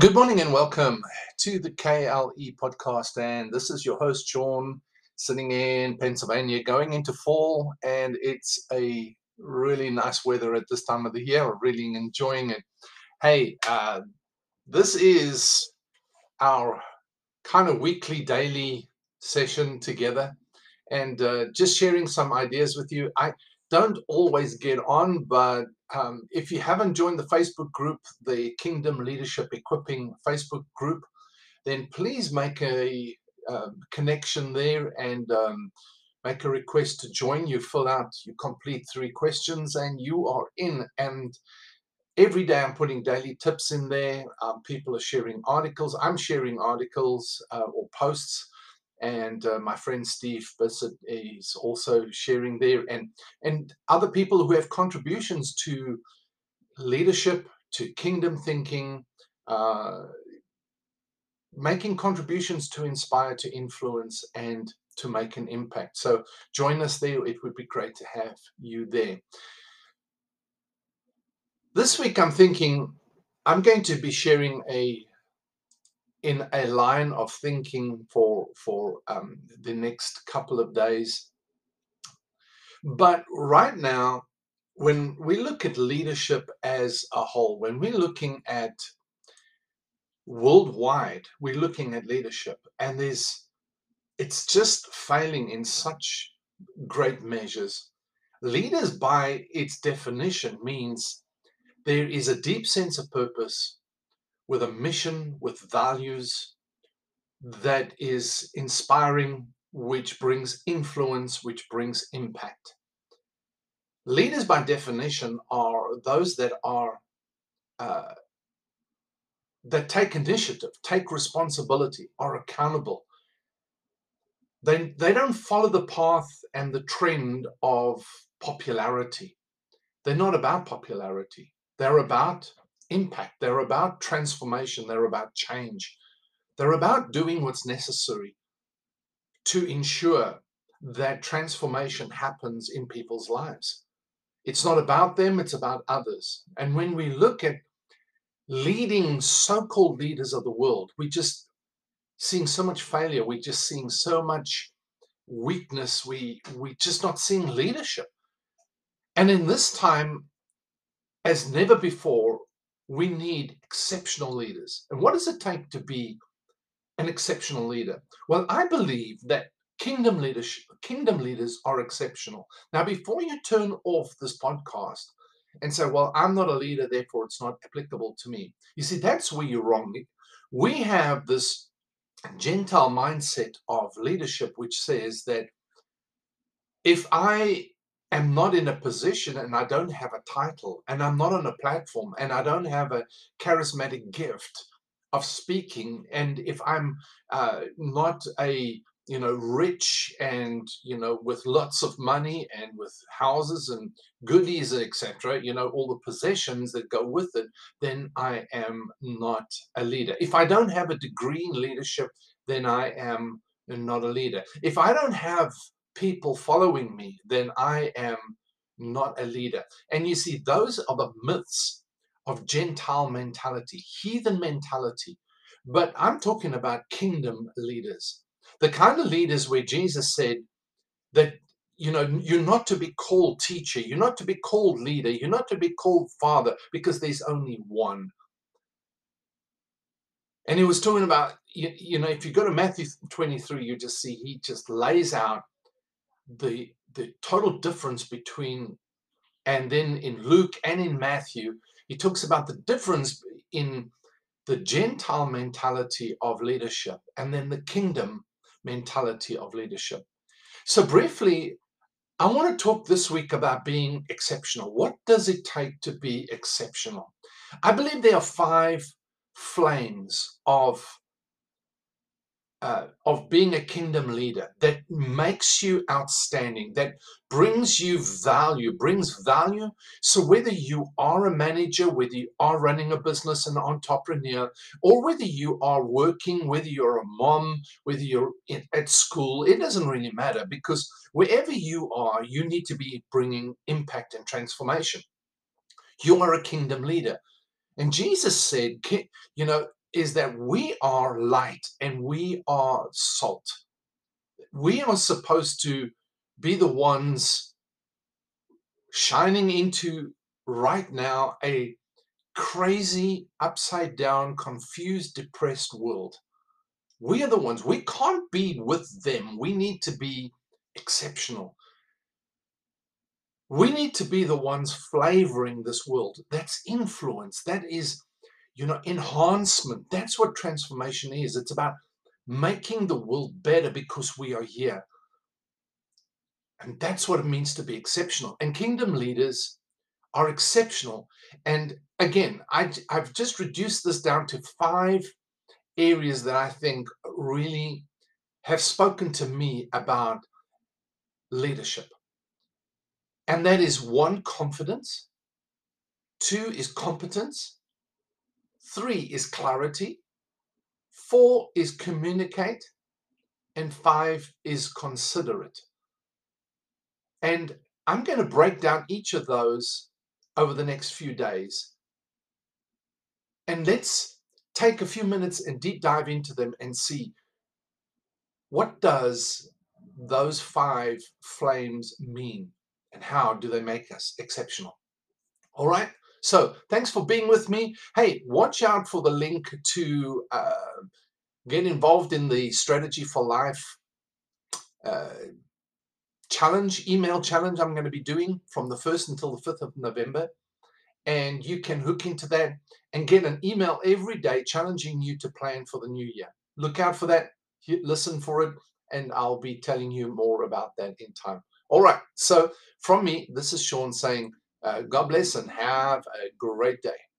Good morning and welcome to the KLE podcast, and this is your host Sean, sitting in Pennsylvania, going into fall, and it's a really nice weather at this time of the year. We're really enjoying it. Hey, this is our kind of weekly, daily session together, and just sharing some ideas with you. I don't always get on, but if you haven't joined the Facebook group, the Kingdom Leadership Equipping Facebook group, then please make a connection there and make a request to join. You fill out, you complete 3 questions, and you are in. And every day I'm putting daily tips in there. People are sharing articles. I'm sharing articles or posts. And my friend Steve Bissett is also sharing there, and other people who have contributions to leadership, to kingdom thinking, making contributions to inspire, to influence, and to make an impact. So join us there. It would be great to have you there. This week I'm thinking I'm going to be sharing in a line of thinking for the next couple of days. But right now, when we look at leadership as a whole, when we're looking at worldwide, we're looking at leadership, and it's just failing in such great measures. Leaders, by its definition, means there is a deep sense of purpose, with a mission, with values that is inspiring, which brings influence, which brings impact. Leaders, by definition, are those that are that take initiative, take responsibility, are accountable. They don't follow the path and the trend of popularity. They're not about popularity. They're about impact. They're about transformation. They're about change. They're about doing what's necessary to ensure that transformation happens in people's lives. It's not about them, it's about others. And when we look at leading so-called leaders of the world, we're just seeing so much failure. We're just seeing so much weakness. We're just not seeing leadership. And in this time, as never before, we need exceptional leaders. And what does it take to be an exceptional leader? Well, I believe that kingdom leaders are exceptional. Now, before you turn off this podcast and say, well, I'm not a leader, therefore it's not applicable to me. You see, that's where you're wrong. We have this Gentile mindset of leadership, which says that if I am not in a position and I don't have a title and I'm not on a platform and I don't have a charismatic gift of speaking, and if I'm not a rich and with lots of money and with houses and goodies, etc., all the possessions that go with it, then I am not a leader. If I don't have a degree in leadership, then I am not a leader. If I don't have people following me, then I am not a leader. And you see, those are the myths of Gentile mentality, heathen mentality. But I'm talking about kingdom leaders, the kind of leaders where Jesus said that, you're not to be called teacher, you're not to be called leader, you're not to be called father, because there's only one. And he was talking about, if you go to Matthew 23, you just see he just lays out the total difference between, and then in Luke and in Matthew, he talks about the difference in the Gentile mentality of leadership and then the kingdom mentality of leadership. So briefly, I want to talk this week about being exceptional. What does it take to be exceptional? I believe there are 5 flames of being a kingdom leader that makes you outstanding, that brings you value, brings value. So whether you are a manager, whether you are running a business, an entrepreneur, or whether you are working, whether you're a mom, whether you're at school, it doesn't really matter, because wherever you are, you need to be bringing impact and transformation. You are a kingdom leader. And Jesus said, is that we are light and we are salt. We are supposed to be the ones shining into right now a crazy, upside down, confused, depressed world. We are the ones. We can't be with them. We need to be exceptional. We need to be the ones flavoring this world. That's influence. That is, you know, enhancement. That's what transformation is. It's about making the world better because we are here. And that's what it means to be exceptional. And kingdom leaders are exceptional. And again, I've just reduced this down to 5 areas that I think really have spoken to me about leadership. And that is 1, confidence. 2 is competence. 3 is clarity. 4 is communicate. And 5 is considerate. And I'm going to break down each of those over the next few days. And let's take a few minutes and deep dive into them and see what does those 5 flames mean. And how do they make us exceptional? All right. So thanks for being with me. Hey, watch out for the link to get involved in the Strategy for Life challenge, email challenge I'm going to be doing from the 1st until the 5th of November. And you can hook into that and get an email every day challenging you to plan for the new year. Look out for that. Listen for it. And I'll be telling you more about that in time. All right, so from me, this is Sean saying God bless and have a great day.